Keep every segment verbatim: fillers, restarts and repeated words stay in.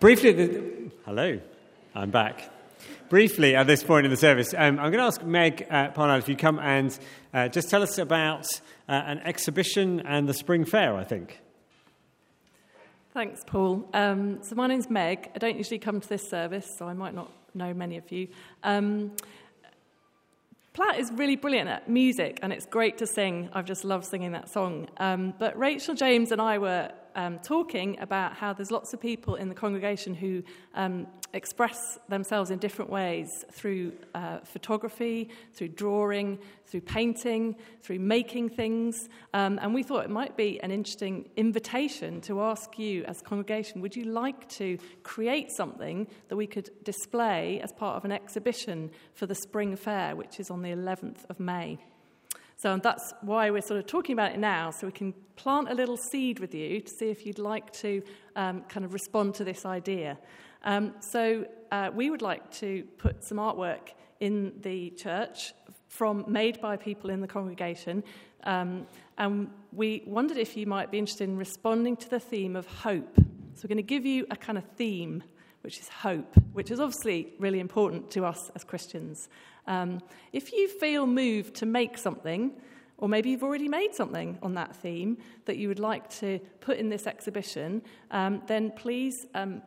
Briefly, hello, I'm back. Briefly, at this point in the service, um, I'm going to ask Meg uh, Parnell if you come and uh, just tell us about uh, an exhibition and the Spring Fair, I think. Thanks, Paul. Um, so my name's Meg. I don't usually come to this service, so I might not know many of you. Um, Platt is really brilliant at music, and it's great to sing. I've just loved singing that song. Um, but Rachel James and I were um, talking about how there's lots of people in the congregation who um, express themselves in different ways through uh, photography, through drawing, through painting, through making things. Um, and we thought it might be an interesting invitation to ask you as a congregation, would you like to create something that we could display as part of an exhibition for the Spring Fair, which is on the eleventh of May? So that's why we're sort of talking about it now, so we can plant a little seed with you to see if you'd like to um, kind of respond to this idea. Um, so uh, we would like to put some artwork in the church from made by people in the congregation, um, and we wondered if you might be interested in responding to the theme of hope. So we're going to give you a kind of theme, which is hope, which is obviously really important to us as Christians. Um, if you feel moved to make something, or maybe you've already made something on that theme that you would like to put in this exhibition, um, then please um,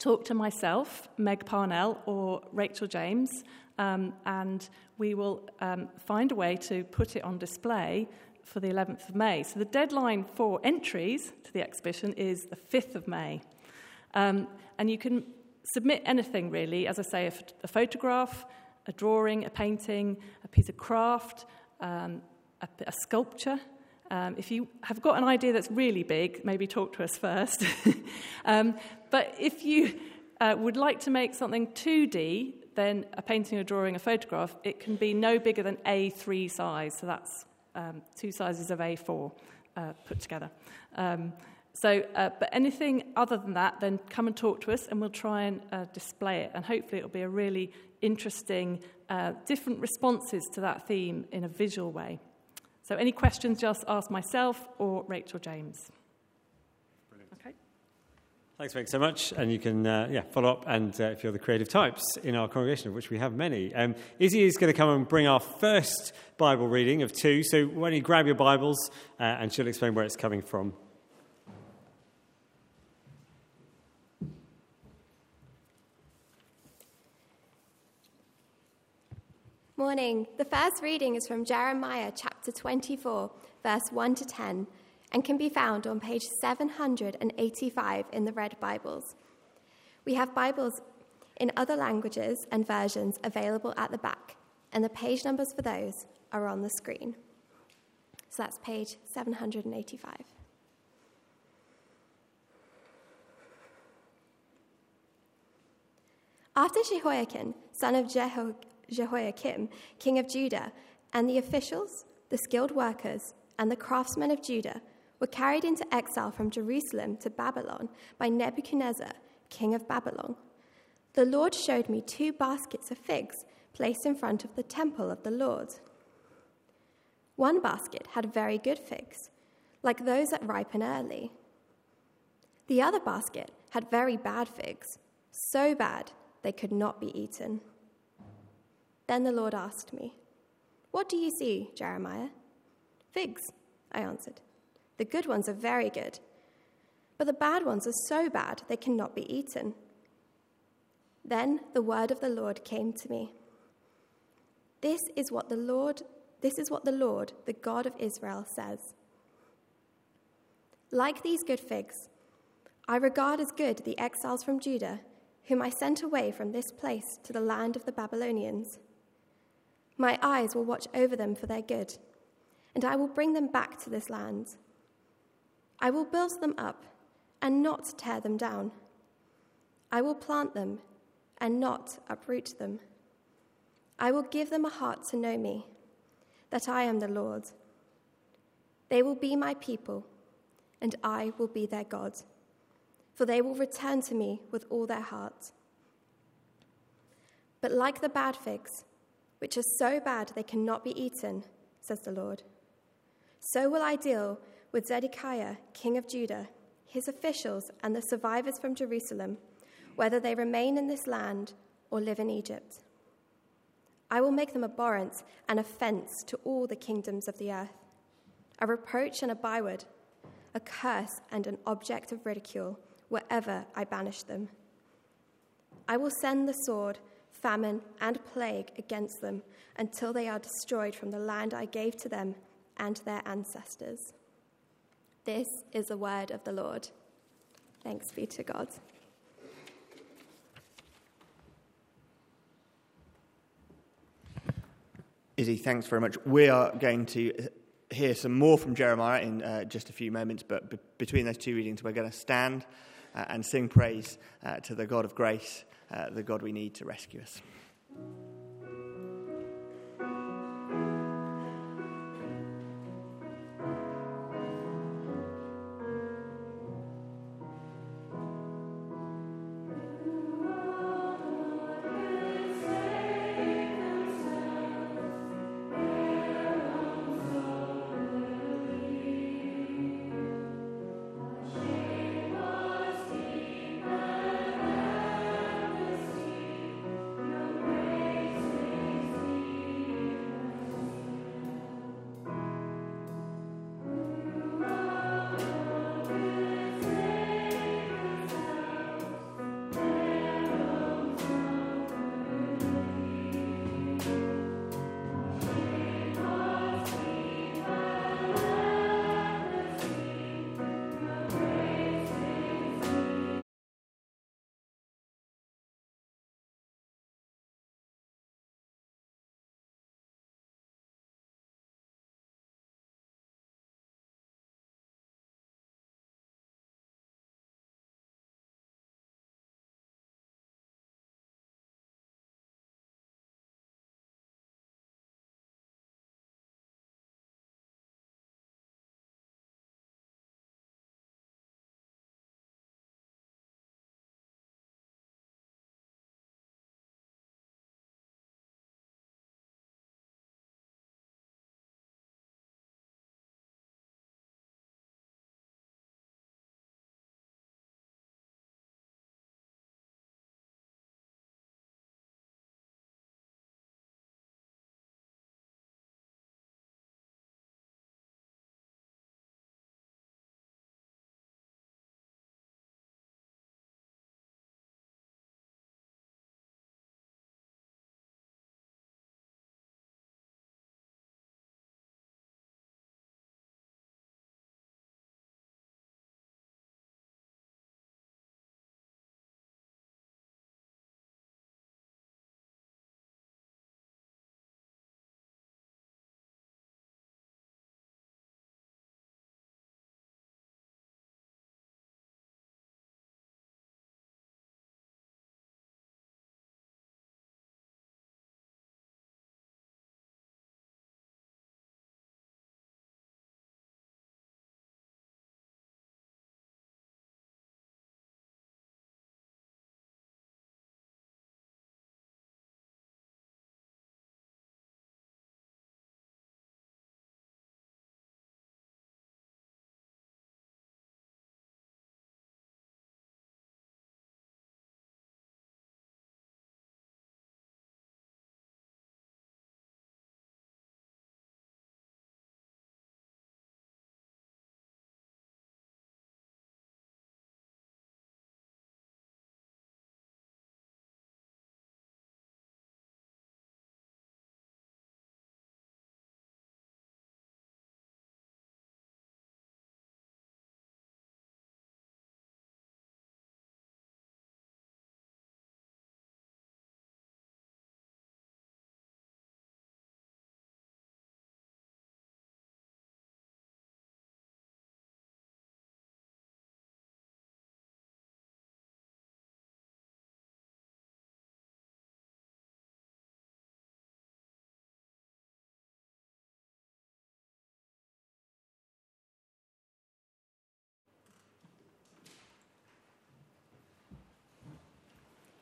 talk to myself, Meg Parnell, or Rachel James, Um, and we will um, find a way to put it on display for the eleventh of May. So the deadline for entries to the exhibition is the fifth of May. Um, and you can submit anything, really, as I say, a, ph- a photograph, a drawing, a painting, a piece of craft, um, a, a sculpture. Um, if you have got an idea that's really big, maybe talk to us first. um, but if you uh, would like to make something two D, then a painting, a drawing, a photograph, it can be no bigger than A three size. So that's um, two sizes of A four uh, put together. Um, so, uh, but anything other than that, then come and talk to us, and we'll try and uh, display it. And hopefully it'll be a really interesting, uh, different responses to that theme in a visual way. So any questions, just ask myself or Rachel James. Thanks, Meg, so much. And you can uh, yeah, follow up, and uh, if you're the creative types in our congregation, of which we have many. Um, Izzy is going to come and bring our first Bible reading of two. So why don't you grab your Bibles, uh, and she'll explain where it's coming from. Morning. The first reading is from Jeremiah chapter twenty-four, verse one to ten. And can be found on page seven hundred eighty-five in the Red Bibles. We have Bibles in other languages and versions available at the back, and the page numbers for those are on the screen. So that's page seven hundred eighty-five. After Jehoiakim, son of Jeho- Jehoiakim, king of Judah, and the officials, the skilled workers, and the craftsmen of Judah, were carried into exile from Jerusalem to Babylon by Nebuchadnezzar, king of Babylon. The Lord showed me two baskets of figs placed in front of the temple of the Lord. One basket had very good figs, like those that ripen early. The other basket had very bad figs, so bad they could not be eaten. Then the Lord asked me, "What do you see, Jeremiah?" "Figs," I answered. "The good ones are very good, but the bad ones are so bad they cannot be eaten." Then the word of the Lord came to me. This is what the Lord, this is what the Lord, the God of Israel, says. Like these good figs, I regard as good the exiles from Judah, whom I sent away from this place to the land of the Babylonians. My eyes will watch over them for their good, and I will bring them back to this land. I will build them up and not tear them down. I will plant them and not uproot them. I will give them a heart to know me, that I am the Lord. They will be my people, and I will be their God, for they will return to me with all their heart. But like the bad figs, which are so bad they cannot be eaten, says the Lord, so will I deal with Zedekiah, king of Judah, his officials, and the survivors from Jerusalem, whether they remain in this land or live in Egypt. I will make them abhorrence and offense to all the kingdoms of the earth, a reproach and a byword, a curse and an object of ridicule wherever I banish them. I will send the sword, famine, and plague against them until they are destroyed from the land I gave to them and their ancestors. This is the word of the Lord. Thanks be to God. Izzy, thanks very much. We are going to hear some more from Jeremiah in uh, just a few moments, but b- between those two readings, we're going to stand uh, and sing praise uh, to the God of grace, uh, the God we need to rescue us.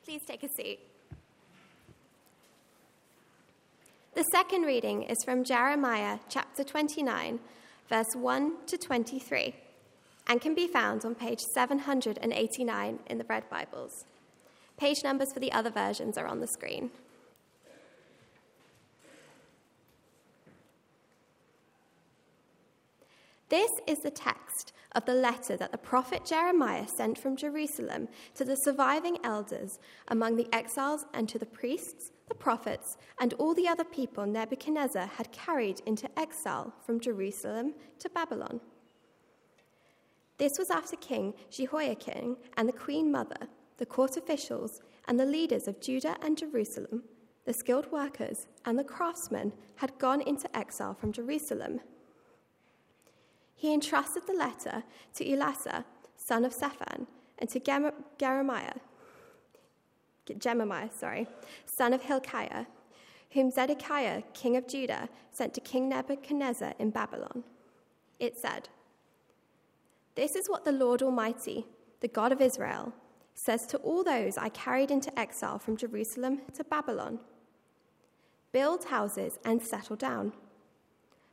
Please take a seat. The second reading is from Jeremiah chapter twenty-nine, verse one to twenty-three, and can be found on page seven eighty-nine in the Red Bibles. Page numbers for the other versions are on the screen. This is the text of the letter that the prophet Jeremiah sent from Jerusalem to the surviving elders among the exiles and to the priests, the prophets, and all the other people Nebuchadnezzar had carried into exile from Jerusalem to Babylon. This was after King Jehoiakim and the Queen Mother, the court officials, and the leaders of Judah and Jerusalem, the skilled workers, and the craftsmen had gone into exile from Jerusalem. He entrusted the letter to Elasa, son of Shaphan, and to Jeremiah, Jeremiah, sorry, son of Hilkiah, whom Zedekiah, king of Judah, sent to King Nebuchadnezzar in Babylon. It said, "This is what the Lord Almighty, the God of Israel, says to all those I carried into exile from Jerusalem to Babylon. Build houses and settle down.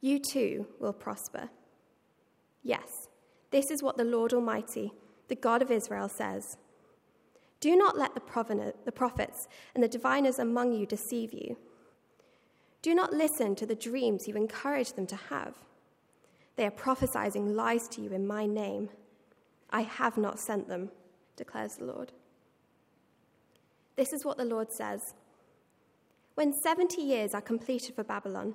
you too will prosper. Yes, this is what the Lord Almighty, the God of Israel, says. Do not let the, proven- the prophets and the diviners among you deceive you. Do not listen to the dreams you encourage them to have. They are prophesying lies to you in my name. I have not sent them, declares the Lord." This is what the Lord says. "When seventy years are completed for Babylon,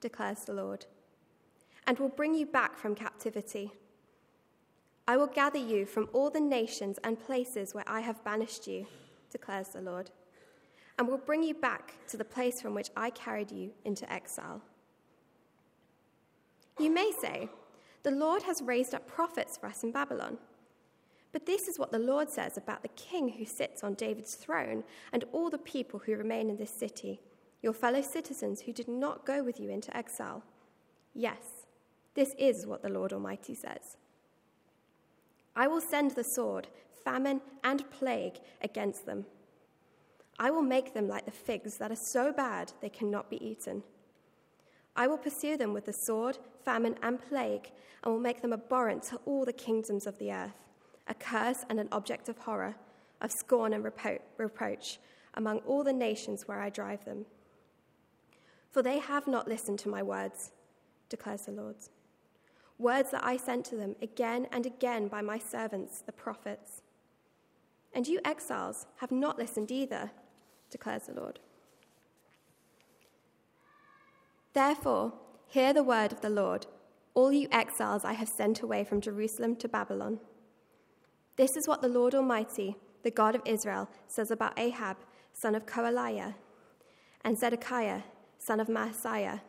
declares the Lord, and will bring you back from captivity. I will gather you from all the nations and places where I have banished you, declares the Lord, and will bring you back to the place from which I carried you into exile. You may say, 'The Lord has raised up prophets for us in Babylon.' But this is what the Lord says about the king who sits on David's throne and all the people who remain in this city, your fellow citizens who did not go with you into exile. Yes, this is what the Lord Almighty says. I will send the sword, famine, and plague against them. I will make them like the figs that are so bad they cannot be eaten. I will pursue them with the sword, famine, and plague, and will make them abhorrent to all the kingdoms of the earth, a curse and an object of horror, of scorn and repro- reproach, among all the nations where I drive them. For they have not listened to my words, declares the Lord. Words that I sent to them again and again by my servants, the prophets. And you exiles have not listened either, declares the Lord. Therefore, hear the word of the Lord, all you exiles I have sent away from Jerusalem to Babylon. This is what the Lord Almighty, the God of Israel, says about Ahab, son of Coaliah, and Zedekiah, son of Maaseiah,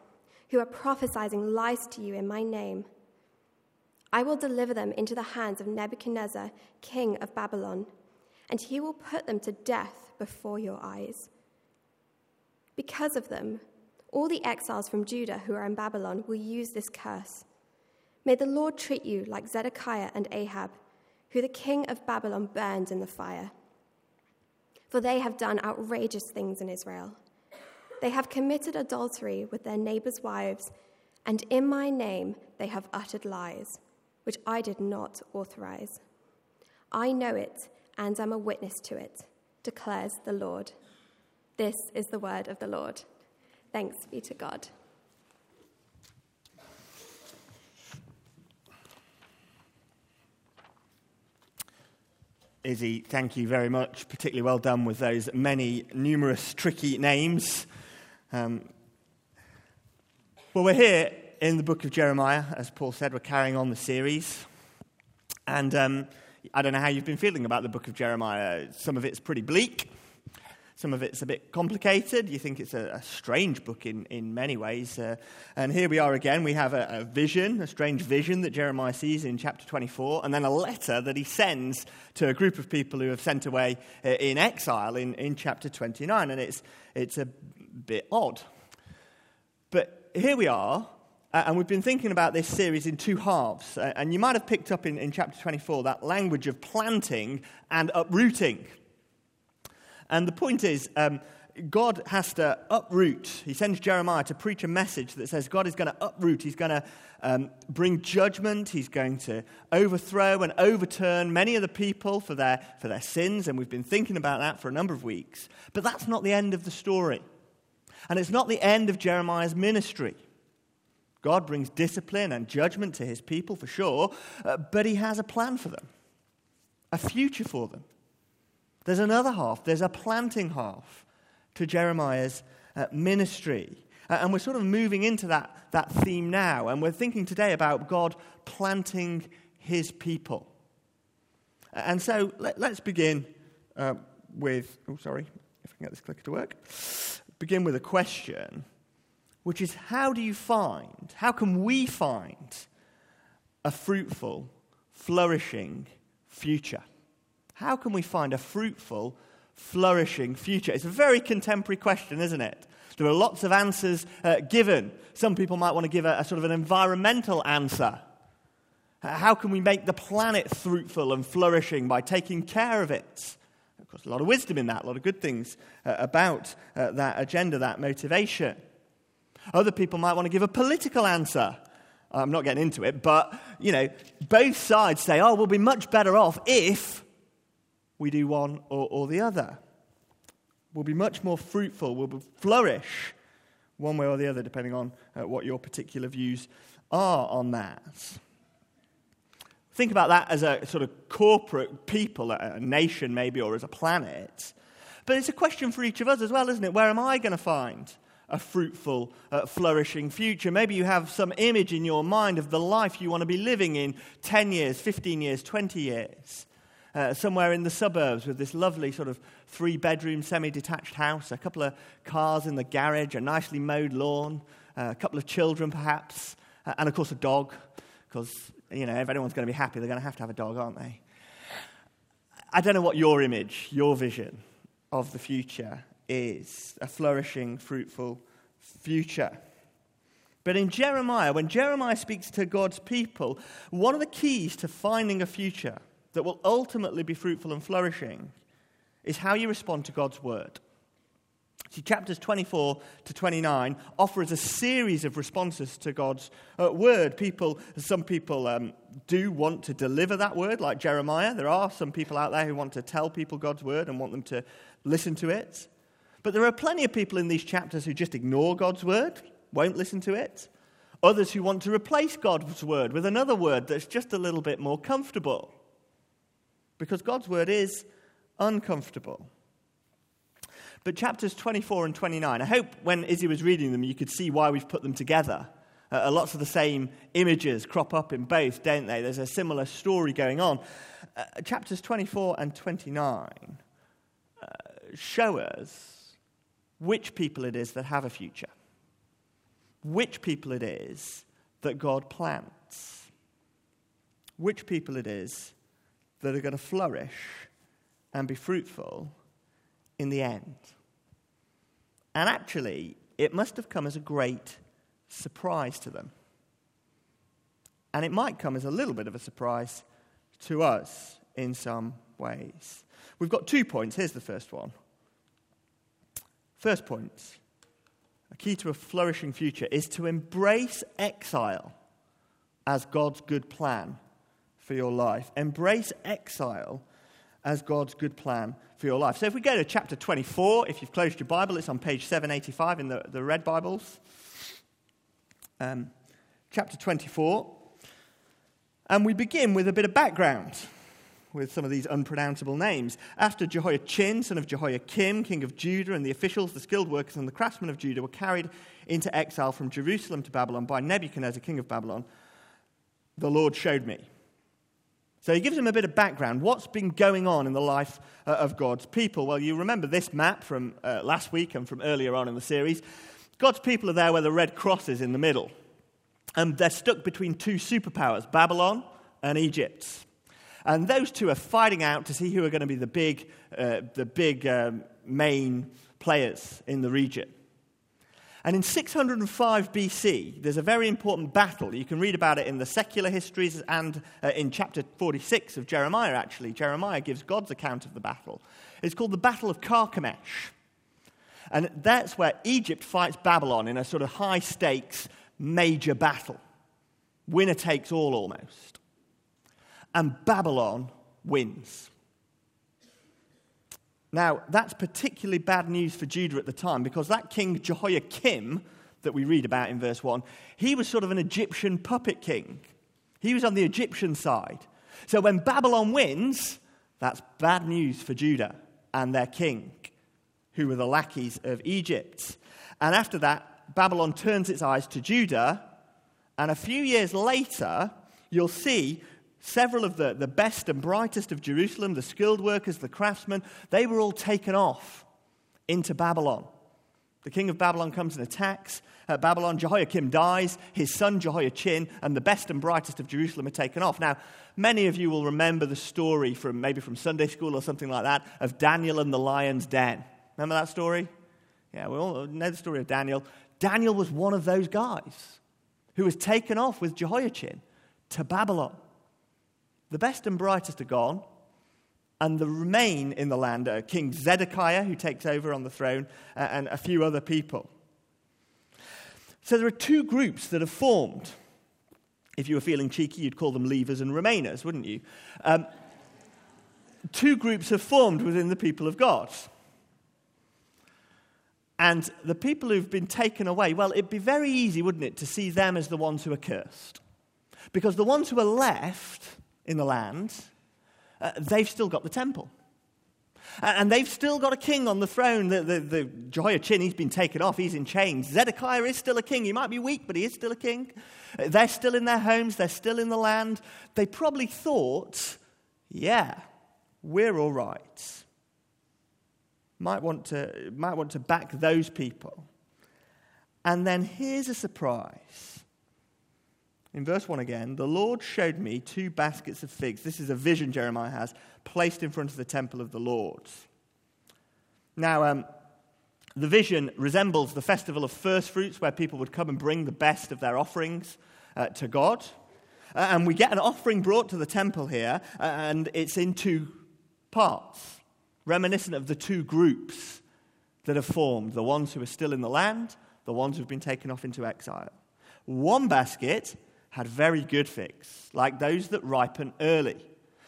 who are prophesying lies to you in my name. I will deliver them into the hands of Nebuchadnezzar, king of Babylon, and he will put them to death before your eyes. Because of them, all the exiles from Judah who are in Babylon will use this curse. May the Lord treat you like Zedekiah and Ahab, who the king of Babylon burned in the fire. For they have done outrageous things in Israel. They have committed adultery with their neighbors' wives, and in my name they have uttered lies, which I did not authorize. I know it, and am a witness to it, declares the Lord. This is the word of the Lord. Thanks be to God." Izzy, thank you very much. Particularly well done with those many, numerous, tricky names. Um, well, we're here in the book of Jeremiah, as Paul said. We're carrying on the series. And um, I don't know how you've been feeling about the book of Jeremiah. Some of it's pretty bleak. Some of it's a bit complicated. You think it's a, a strange book in, in many ways. Uh, and here we are again. We have a, a vision, a strange vision that Jeremiah sees in chapter twenty-four, and then a letter that he sends to a group of people who have sent away in exile in, in chapter twenty-nine. And it's, it's a bit odd. But here we are, uh, and we've been thinking about this series in two halves. Uh, and you might have picked up in, in chapter twenty-four that language of planting and uprooting. And the point is, um, God has to uproot. He sends Jeremiah to preach a message that says God is going to uproot. He's going to um, bring judgment. He's going to overthrow and overturn many of the people for their for their sins. And we've been thinking about that for a number of weeks. But that's not the end of the story. And it's not the end of Jeremiah's ministry. God brings discipline and judgment to his people, for sure. Uh, but he has a plan for them, a future for them. There's another half. There's a planting half to Jeremiah's uh, ministry. Uh, and we're sort of moving into that, that theme now. And we're thinking today about God planting his people. Uh, and so let, let's begin uh, with, oh, sorry, if I can get this clicker to work. Begin with a question, which is how do you find, how can we find a fruitful, flourishing future? How can we find a fruitful, flourishing future? It's a very contemporary question, isn't it? There are lots of answers uh, given. Some people might want to give a, a sort of an environmental answer. Uh, how can we make the planet fruitful and flourishing by taking care of it? Of course, a lot of wisdom in that, a lot of good things uh, about uh, that agenda, that motivation. Other people might want to give a political answer. I'm not getting into it, but, you know, both sides say, oh, we'll be much better off if we do one or, or the other. We'll be much more fruitful. We'll flourish one way or the other, depending on uh, what your particular views are on that. Think about that as a sort of corporate people, a nation maybe, or as a planet. But it's a question for each of us as well, isn't it? Where am I going to find a fruitful, uh, flourishing future? Maybe you have some image in your mind of the life you want to be living in ten years, fifteen years, twenty years. Uh, somewhere in the suburbs with this lovely sort of three-bedroom semi-detached house, a couple of cars in the garage, a nicely mowed lawn, uh, a couple of children perhaps, uh, and of course a dog, because, you know, if anyone's going to be happy, they're going to have to have a dog, aren't they? I don't know what your image, your vision of the future is, a flourishing, fruitful future. But in Jeremiah, when Jeremiah speaks to God's people, one of the keys to finding a future that will ultimately be fruitful and flourishing is how you respond to God's word. See, chapters twenty-four to twenty-nine offer us a series of responses to God's uh, word. People, some people um, do want to deliver that word, like Jeremiah. There are some people out there who want to tell people God's word and want them to listen to it. But there are plenty of people in these chapters who just ignore God's word, won't listen to it. Others who want to replace God's word with another word that's just a little bit more comfortable. Because God's word is uncomfortable. But chapters twenty-four and twenty-nine, I hope when Izzy was reading them, you could see why we've put them together. Uh, lots of the same images crop up in both, don't they? There's a similar story going on. Uh, chapters twenty-four and twenty-nine uh, show us which people it is that have a future. Which people it is that God plants. Which people it is that are going to flourish and be fruitful in the end. And actually, it must have come as a great surprise to them. And it might come as a little bit of a surprise to us in some ways. We've got two points. Here's the first one. First point, a key to a flourishing future is to embrace exile as God's good plan for your life. Embrace exile as God's good plan for your life. So if we go to chapter twenty-four, if you've closed your Bible, it's on page seven eighty-five in the, the red Bibles. Um, chapter twenty-four. And we begin with a bit of background. with some of these unpronounceable names. After Jehoiachin, son of Jehoiakim, king of Judah, and the officials, the skilled workers, and the craftsmen of Judah were carried into exile from Jerusalem to Babylon by Nebuchadnezzar, king of Babylon, the Lord showed me. So he gives him a bit of background. What's been going on in the life uh, of God's people? Well, you remember this map from uh, last week and from earlier on in the series. God's people are there where the red cross is in the middle. And they're stuck between two superpowers, Babylon and Egypt. And those two are fighting out to see who are going to be the big, uh, the big um, main players in the region. And in six hundred five B C, there's a very important battle. You can read about it in the secular histories and uh, in chapter forty-six of Jeremiah, actually. Jeremiah gives God's account of the battle. It's called the Battle of Carchemish. And that's where Egypt fights Babylon in a sort of high-stakes major battle. Winner takes all, almost. And Babylon wins. Now, that's particularly bad news for Judah at the time, because that king Jehoiakim that we read about in verse one, he was sort of an Egyptian puppet king. He was on the Egyptian side. So when Babylon wins, that's bad news for Judah and their king, who were the lackeys of Egypt. And after that, Babylon turns its eyes to Judah, and a few years later, you'll see several of the, the best and brightest of Jerusalem, the skilled workers, the craftsmen, they were all taken off into Babylon. The king of Babylon comes and attacks uh, Babylon. Jehoiakim dies, his son Jehoiachin, and the best and brightest of Jerusalem are taken off. Now, many of you will remember the story from maybe from Sunday school or something like that of Daniel and the lion's den. Remember that story? Yeah, we all know the story of Daniel. Daniel was one of those guys who was taken off with Jehoiachin to Babylon. The best and brightest are gone, and the remain in the land are King Zedekiah, who takes over on the throne, and a few other people. So there are two groups that have formed. If you were feeling cheeky, you'd call them leavers and remainers, wouldn't you? Um, two groups have formed within the people of God. And the people who've been taken away, well, it'd be very easy, wouldn't it, to see them as the ones who are cursed. Because the ones who are left in the land, uh, they've still got the temple. Uh, and they've still got a king on the throne. The, the, the Jehoiachin, he's been taken off, he's in chains. Zedekiah is still a king. He might be weak, but he is still a king. Uh, they're still in their homes, they're still in the land. They probably thought, yeah, we're all right. Might want to, might want to back those people. And then here's a surprise. In verse one again, the Lord showed me two baskets of figs. This is a vision Jeremiah has, placed in front of the temple of the Lord. Now, um, the vision resembles the festival of first fruits, where people would come and bring the best of their offerings uh, to God. Uh, and we get an offering brought to the temple here, and it's in two parts, reminiscent of the two groups that have formed, the ones who are still in the land, the ones who have been taken off into exile. One basket had very good figs, like those that ripen early.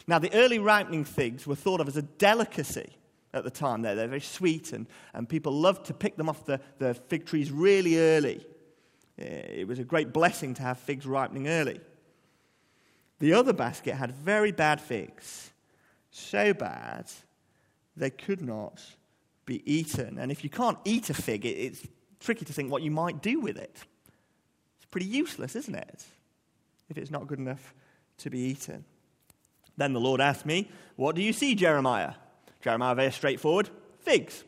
Now, the early ripening figs were thought of as a delicacy at the time. They're, they're very sweet, and, and people loved to pick them off the, the fig trees really early. It was a great blessing to have figs ripening early. The other basket had very bad figs, so bad they could not be eaten. And if you can't eat a fig, it, it's tricky to think what you might do with it. It's pretty useless, isn't it? If it's not good enough to be eaten. Then the Lord asked me, what do you see, Jeremiah? Jeremiah, very straightforward, figs.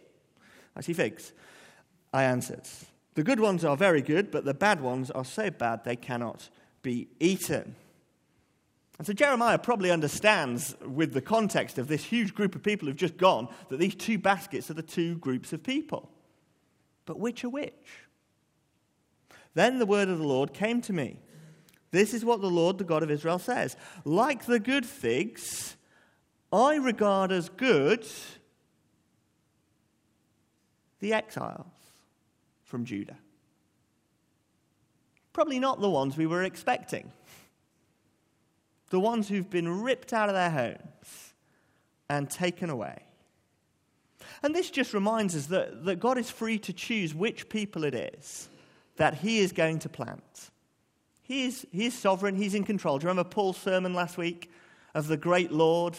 I see figs. I answered, the good ones are very good, but the bad ones are so bad they cannot be eaten. And so Jeremiah probably understands, with the context of this huge group of people who've just gone, that these two baskets are the two groups of people. But which are which? Then the word of the Lord came to me. This is what the Lord, the God of Israel, says. Like the good figs, I regard as good the exiles from Judah. Probably not the ones we were expecting. The ones who've been ripped out of their homes and taken away. And this just reminds us that, that God is free to choose which people it is that he is going to plant. He is, he is sovereign. He's in control. Do you remember Paul's sermon last week of the great Lord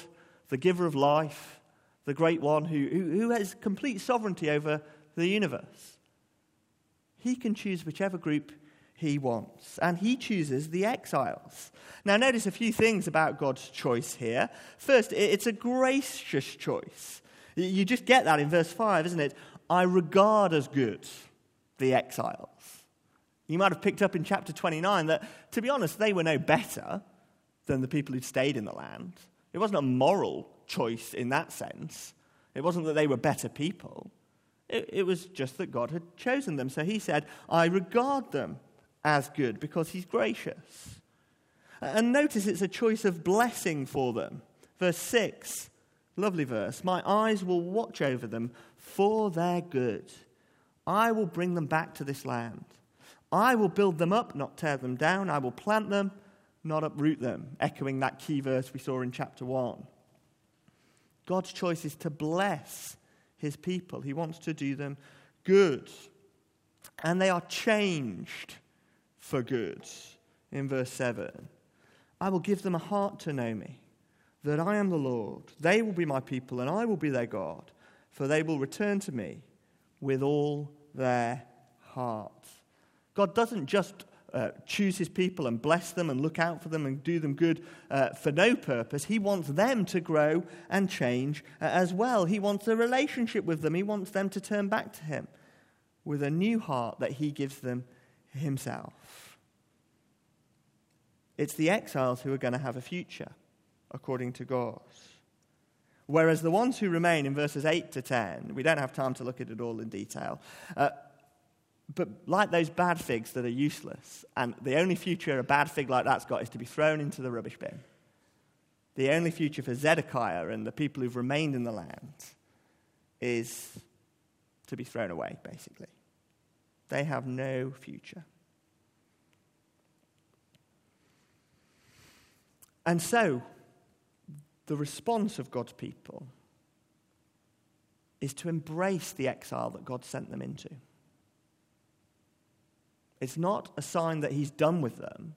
the giver of life, the great one who, who, who has complete sovereignty over the universe. He can choose whichever group he wants, and he chooses the exiles. Now, notice a few things about God's choice here. First, it's a gracious choice. You just get that in verse five, isn't it? I regard as good the exiles. You might have picked up in chapter twenty-nine that, to be honest, they were no better than the people who'd stayed in the land. It wasn't a moral choice in that sense. It wasn't that they were better people. It, it was just that God had chosen them. So he said, I regard them as good because he's gracious. And notice it's a choice of blessing for them. Verse six, lovely verse. My eyes will watch over them for their good. I will bring them back to this land. I will build them up, not tear them down. I will plant them, not uproot them. Echoing that key verse we saw in chapter one. God's choice is to bless his people. He wants to do them good. And they are changed for good. In verse seven, I will give them a heart to know me, that I am the Lord. They will be my people, and I will be their God, for they will return to me with all their heart. God doesn't just uh, choose his people and bless them and look out for them and do them good uh, for no purpose. He wants them to grow and change uh, as well. He wants a relationship with them. He wants them to turn back to him with a new heart that he gives them himself. It's the exiles who are going to have a future, according to God. Whereas the ones who remain in verses eight to ten, we don't have time to look at it all in detail, uh, but like those bad figs that are useless, and the only future a bad fig like that's got is to be thrown into the rubbish bin. The only future for Zedekiah and the people who've remained in the land is to be thrown away, basically. They have no future. And so, the response of God's people is to embrace the exile that God sent them into. It's not a sign that he's done with them.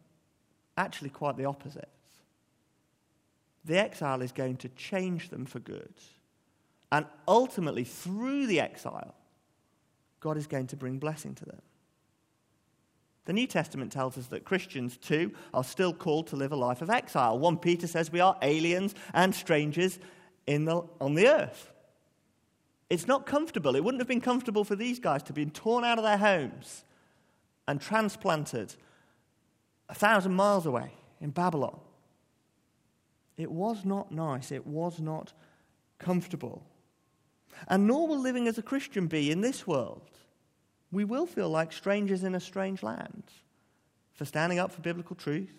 Actually, quite the opposite. The exile is going to change them for good. And ultimately, through the exile, God is going to bring blessing to them. The New Testament tells us that Christians, too, are still called to live a life of exile. First Peter says we are aliens and strangers in the, on the earth. It's not comfortable. It wouldn't have been comfortable for these guys to be torn out of their homes and transplanted a thousand miles away in Babylon. It was not nice. It was not comfortable. And nor will living as a Christian be in this world. We will feel like strangers in a strange land for standing up for biblical truth,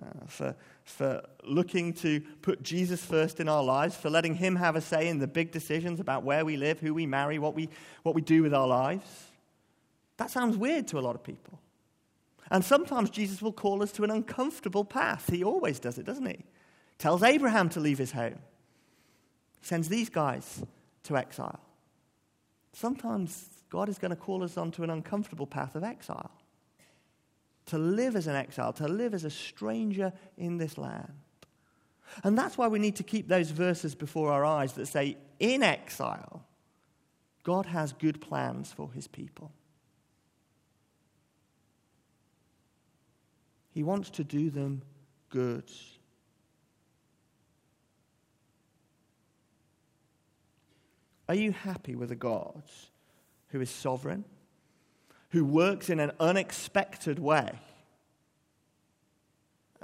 uh, for, for looking to put Jesus first in our lives, for letting him have a say in the big decisions about where we live, who we marry, what we, what we do with our lives. That sounds weird to a lot of people. And sometimes Jesus will call us to an uncomfortable path. He always does it, doesn't he? Tells Abraham to leave his home. He sends these guys to exile. Sometimes God is going to call us onto an uncomfortable path of exile. To live as an exile, to live as a stranger in this land. And that's why we need to keep those verses before our eyes that say, in exile, God has good plans for his people. He wants to do them good. Are you happy with a God who is sovereign, who works in an unexpected way?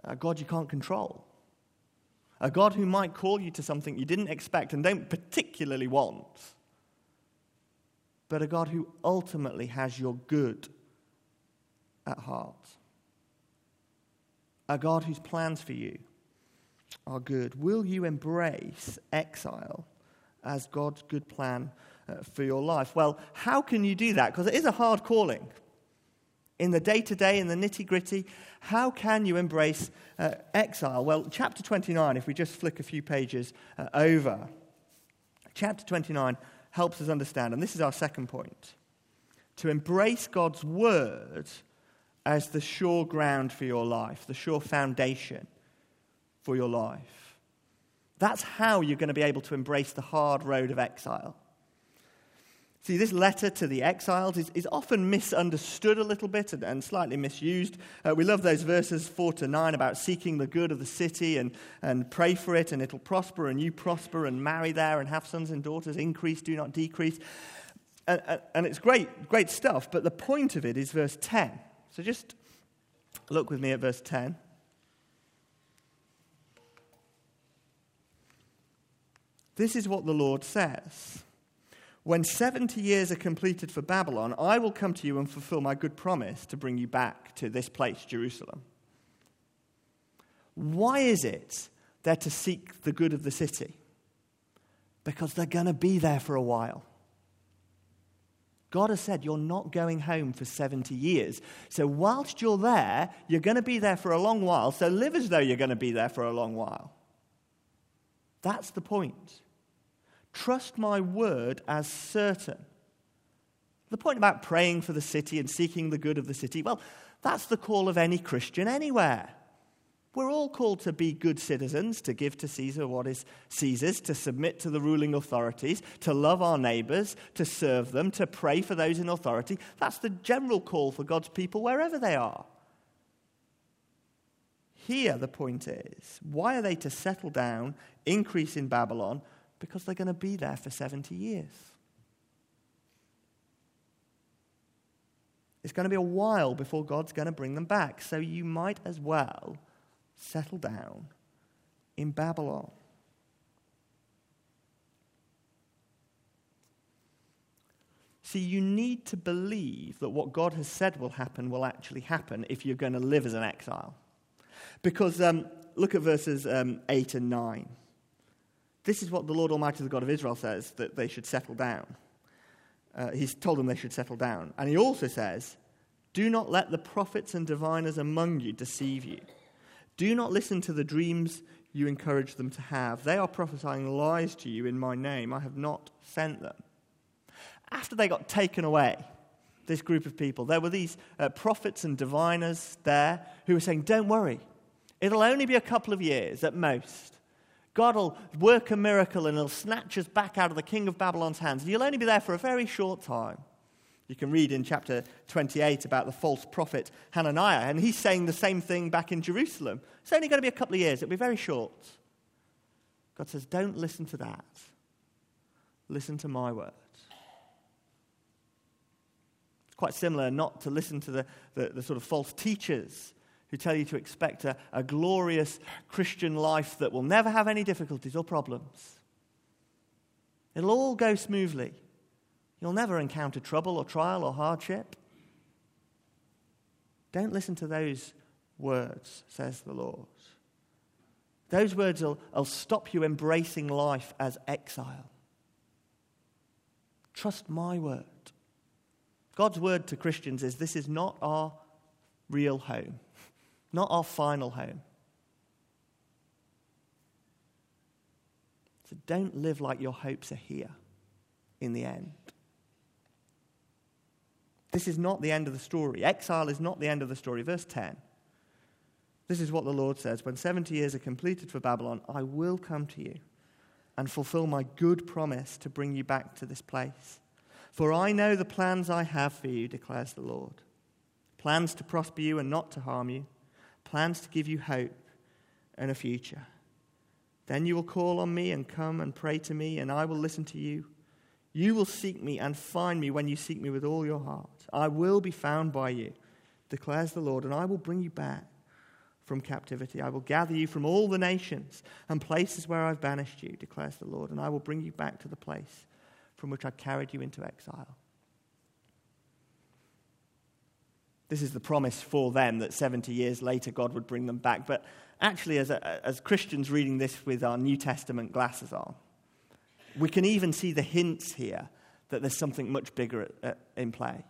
A God you can't control. A God who might call you to something you didn't expect and don't particularly want. But a God who ultimately has your good at heart. A God whose plans for you are good. Will you embrace exile as God's good plan for your life? Well, how can you do that? Because it is a hard calling. In the day-to-day, in the nitty-gritty, how can you embrace uh, exile? Well, chapter twenty-nine, if we just flick a few pages uh, over, chapter twenty-nine helps us understand, and this is our second point, to embrace God's word as the sure ground for your life, the sure foundation for your life. That's how you're going to be able to embrace the hard road of exile. See, this letter to the exiles is, is often misunderstood a little bit and, and slightly misused. Uh, we love those verses four to nine about seeking the good of the city and, and pray for it and it'll prosper and you prosper and marry there and have sons and daughters, increase, do not decrease. And, and, and it's great, great stuff, but the point of it is verse ten. So just look with me at verse ten. This is what the Lord says. When seventy years are completed for Babylon, I will come to you and fulfill my good promise to bring you back to this place, Jerusalem. Why is it they're to seek the good of the city? Because they're going to be there for a while. God has said you're not going home for seventy years. So whilst you're there, you're going to be there for a long while. So live as though you're going to be there for a long while. That's the point. Trust my word as certain. The point about praying for the city and seeking the good of the city, well, that's the call of any Christian anywhere. We're all called to be good citizens, to give to Caesar what is Caesar's, to submit to the ruling authorities, to love our neighbors, to serve them, to pray for those in authority. That's the general call for God's people wherever they are. Here the point is, why are they to settle down, increase in Babylon? Because they're going to be there for seventy years. It's going to be a while before God's going to bring them back. So you might as well settle down in Babylon. See, you need to believe that what God has said will happen will actually happen if you're going to live as an exile. Because um, look at verses um, eight and nine. This is what the Lord Almighty, the God of Israel, says, that they should settle down. Uh, he's told them they should settle down. And he also says, do not let the prophets and diviners among you deceive you. Do not listen to the dreams you encourage them to have. They are prophesying lies to you in my name. I have not sent them. After they got taken away, this group of people, there were these uh, prophets and diviners there who were saying, don't worry, it'll only be a couple of years at most. God will work a miracle and he'll snatch us back out of the king of Babylon's hands. You'll only be there for a very short time. You can read in chapter twenty-eight about the false prophet Hananiah, and he's saying the same thing back in Jerusalem. It's only going to be a couple of years. It'll be very short. God says, don't listen to that. Listen to my word. It's quite similar not to listen to the, the, the sort of false teachers who tell you to expect a, a glorious Christian life that will never have any difficulties or problems. It'll all go smoothly. You'll never encounter trouble or trial or hardship. Don't listen to those words, says the Lord. Those words will, will stop you embracing life as exile. Trust my word. God's word to Christians is, this is not our real home. Not our final home. So don't live like your hopes are here in the end. This is not the end of the story. Exile is not the end of the story. Verse ten. This is what the Lord says. When seventy years are completed for Babylon, I will come to you and fulfill my good promise to bring you back to this place. For I know the plans I have for you, declares the Lord. Plans to prosper you and not to harm you. Plans to give you hope and a future. Then you will call on me and come and pray to me, and I will listen to you. You will seek me and find me when you seek me with all your heart. I will be found by you, declares the Lord, and I will bring you back from captivity. I will gather you from all the nations and places where I've banished you, declares the Lord, and I will bring you back to the place from which I carried you into exile. This is the promise for them that seventy years later God would bring them back. But actually, as a, as Christians reading this with our New Testament glasses on, we can even see the hints here that there's something much bigger at, at, in play.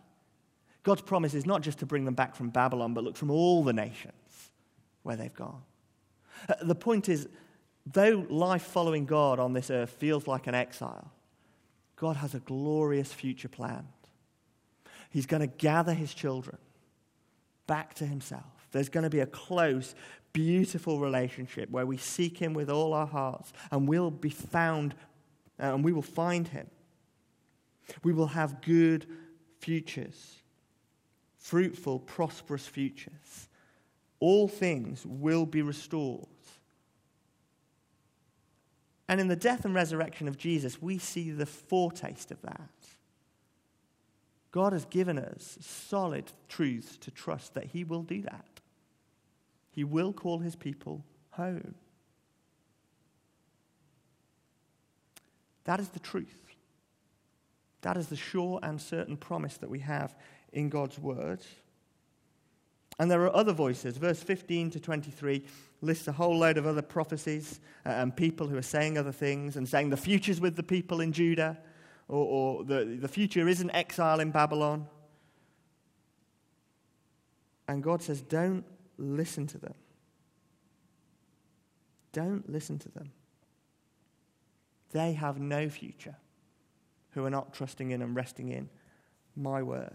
God's promise is not just to bring them back from Babylon, but look, from all the nations where they've gone. Uh, the point is, though life following God on this earth feels like an exile, God has a glorious future planned. He's going to gather his children back to himself. There's going to be a close, beautiful relationship where we seek him with all our hearts and we'll be found uh, and we will find him. We will have good futures, fruitful, prosperous futures. All things will be restored. And in the death and resurrection of Jesus, we see the foretaste of that. God has given us solid truths to trust that he will do that. He will call his people home. That is the truth. That is the sure and certain promise that we have in God's word. And there are other voices. Verse fifteen to twenty-three lists a whole load of other prophecies and people who are saying other things and saying the future's with the people in Judah, or, or the, the future isn't exile in Babylon. And God says, don't listen to them. Don't listen to them. They have no future who are not trusting in and resting in my word.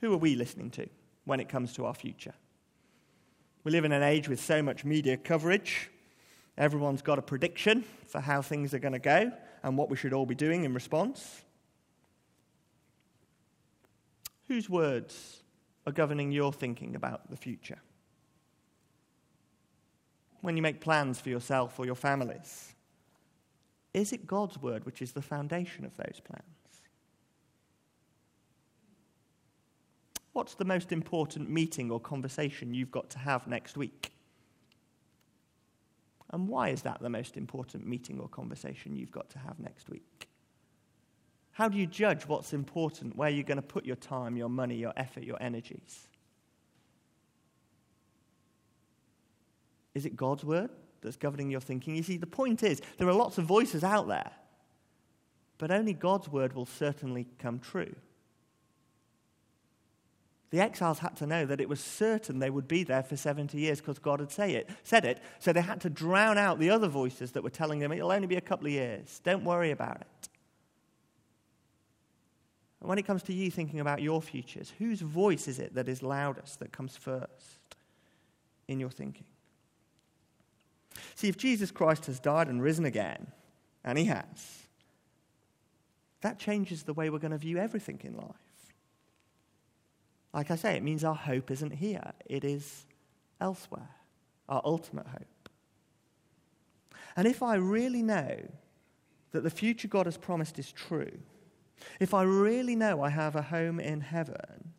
Who are we listening to when it comes to our future? We live in an age with so much media coverage. Everyone's got a prediction for how things are going to go and what we should all be doing in response. Whose words are governing your thinking about the future? When you make plans for yourself or your families, is it God's word which is the foundation of those plans? What's the most important meeting or conversation you've got to have next week? And why is that the most important meeting or conversation you've got to have next week? How do you judge what's important, where you're going to put your time, your money, your effort, your energies? Is it God's word that's governing your thinking? You see, the point is, there are lots of voices out there, but only God's word will certainly come true. The exiles had to know that it was certain they would be there for seventy years because God had say it, said it, so they had to drown out the other voices that were telling them it'll only be a couple of years. Don't worry about it. And when it comes to you thinking about your futures, whose voice is it that is loudest, that comes first in your thinking? See, if Jesus Christ has died and risen again, and he has, that changes the way we're going to view everything in life. Like I say, it means our hope isn't here. It is elsewhere, our ultimate hope. And if I really know that the future God has promised is true, if I really know I have a home in heaven,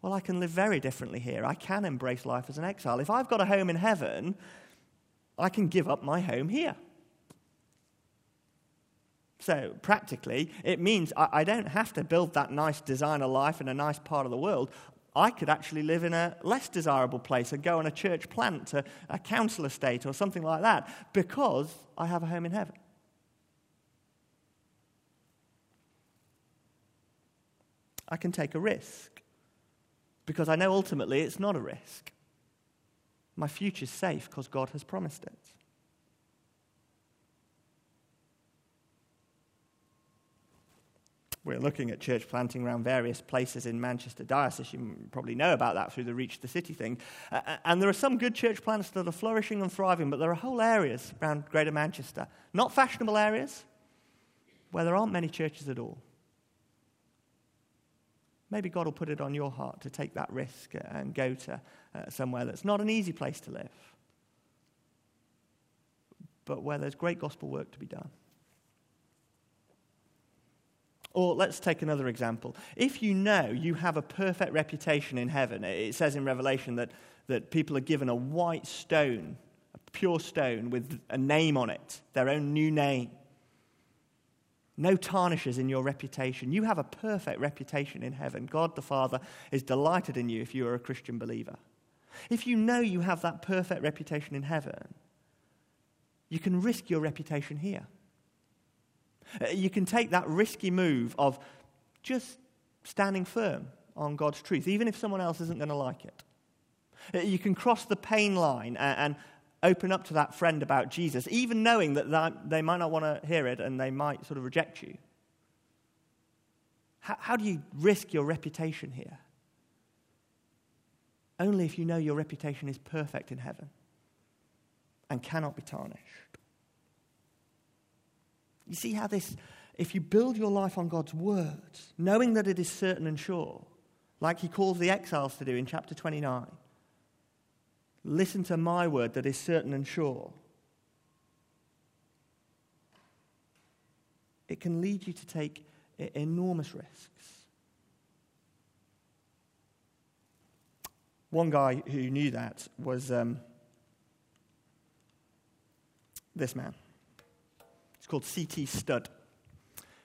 well, I can live very differently here. I can embrace life as an exile. If I've got a home in heaven, I can give up my home here. So, practically, it means I, I don't have to build that nice designer life in a nice part of the world. I could actually live in a less desirable place and go on a church plant to a council estate or something like that because I have a home in heaven. I can take a risk because I know ultimately it's not a risk. My future's safe because God has promised it. We're looking at church planting around various places in Manchester Diocese. You probably know about that through the Reach the City thing. And there are some good church plants that are flourishing and thriving, but there are whole areas around Greater Manchester, not fashionable areas, where there aren't many churches at all. Maybe God will put it on your heart to take that risk and go to uh, somewhere that's not an easy place to live, but where there's great gospel work to be done. Or let's take another example. If you know you have a perfect reputation in heaven, it says in Revelation that, that people are given a white stone, a pure stone with a name on it, their own new name. No tarnishes in your reputation. You have a perfect reputation in heaven. God the Father is delighted in you if you are a Christian believer. If you know you have that perfect reputation in heaven, you can risk your reputation here. You can take that risky move of just standing firm on God's truth, even if someone else isn't going to like it. You can cross the pain line and open up to that friend about Jesus, even knowing that they might not want to hear it and they might sort of reject you. How, how do you risk your reputation here? only if you know your reputation is perfect in heaven and cannot be tarnished. You see how this, if you build your life on God's words, knowing that it is certain and sure, like he calls the exiles to do in chapter twenty-nine, listen to my word that is certain and sure, it can lead you to take enormous risks. One guy who knew that was um, this man. It's called C T Studd.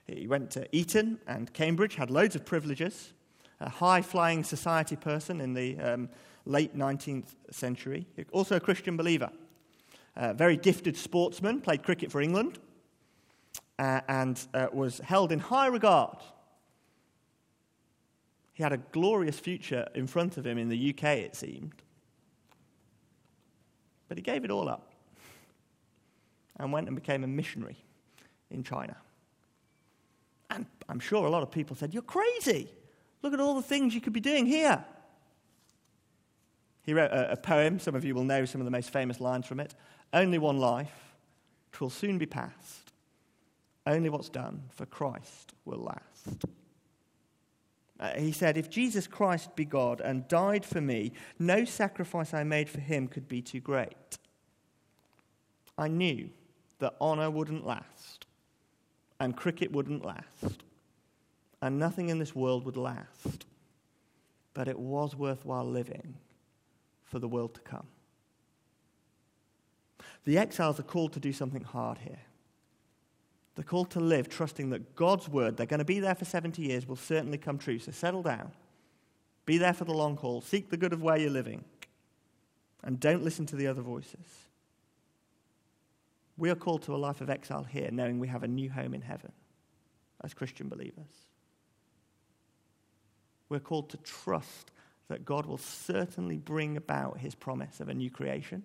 He went to Eton and Cambridge, had loads of privileges, a high-flying society person in the um, late nineteenth century, also a Christian believer, a very gifted sportsman, played cricket for England, uh, and uh, was held in high regard. He had a glorious future in front of him in the U K, it seemed. But he gave it all up and went and became a missionary in China. And I'm sure a lot of people said, "You're crazy. Look at all the things you could be doing here." He wrote a, a poem. Some of you will know some of the most famous lines from it. "Only one life, 'twill soon be past. Only what's done for Christ will last." Uh, he said, "If Jesus Christ be God and died for me, no sacrifice I made for him could be too great. I knew that honor wouldn't last, and cricket wouldn't last, and nothing in this world would last, but it was worthwhile living for the world to come." The exiles are called to do something hard here. They're called to live, trusting that God's word, they're going to be there for seventy years, will certainly come true. So settle down. Be there for the long haul. Seek the good of where you're living. And don't listen to the other voices. We are called to a life of exile here, knowing we have a new home in heaven as Christian believers. We're called to trust that God will certainly bring about his promise of a new creation,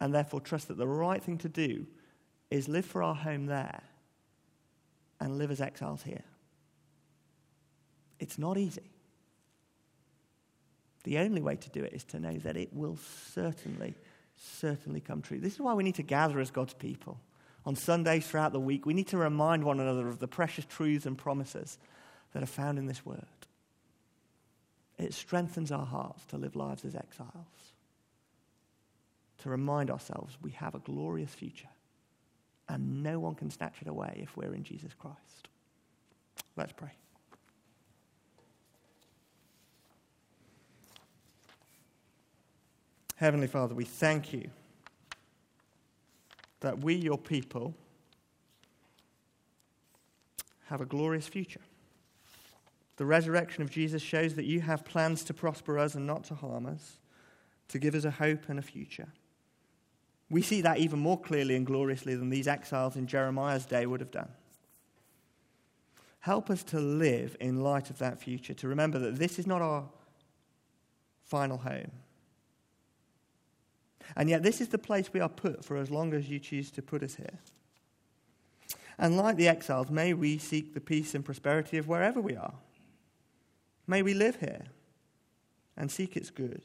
and therefore trust that the right thing to do is live for our home there and live as exiles here. It's not easy. The only way to do it is to know that it will certainly, certainly come true. This is why we need to gather as God's people. On Sundays throughout the week, we need to remind one another of the precious truths and promises that are found in this word. It strengthens our hearts to live lives as exiles, to remind ourselves we have a glorious future. And no one can snatch it away if we're in Jesus Christ. Let's pray. Heavenly Father, we thank you that we, your people, have a glorious future. The resurrection of Jesus shows that you have plans to prosper us and not to harm us, to give us a hope and a future. We see that even more clearly and gloriously than these exiles in Jeremiah's day would have done. Help us to live in light of that future, to remember that this is not our final home. And yet this is the place we are put for as long as you choose to put us here. And like the exiles, may we seek the peace and prosperity of wherever we are. May we live here and seek its goods.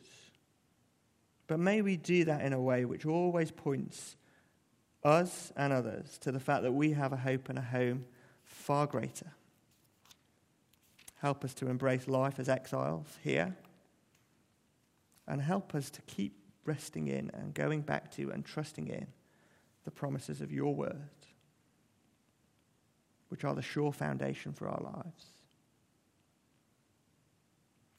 But may we do that in a way which always points us and others to the fact that we have a hope and a home far greater. Help us to embrace life as exiles here, and help us to keep resting in and going back to and trusting in the promises of your word, which are the sure foundation for our lives.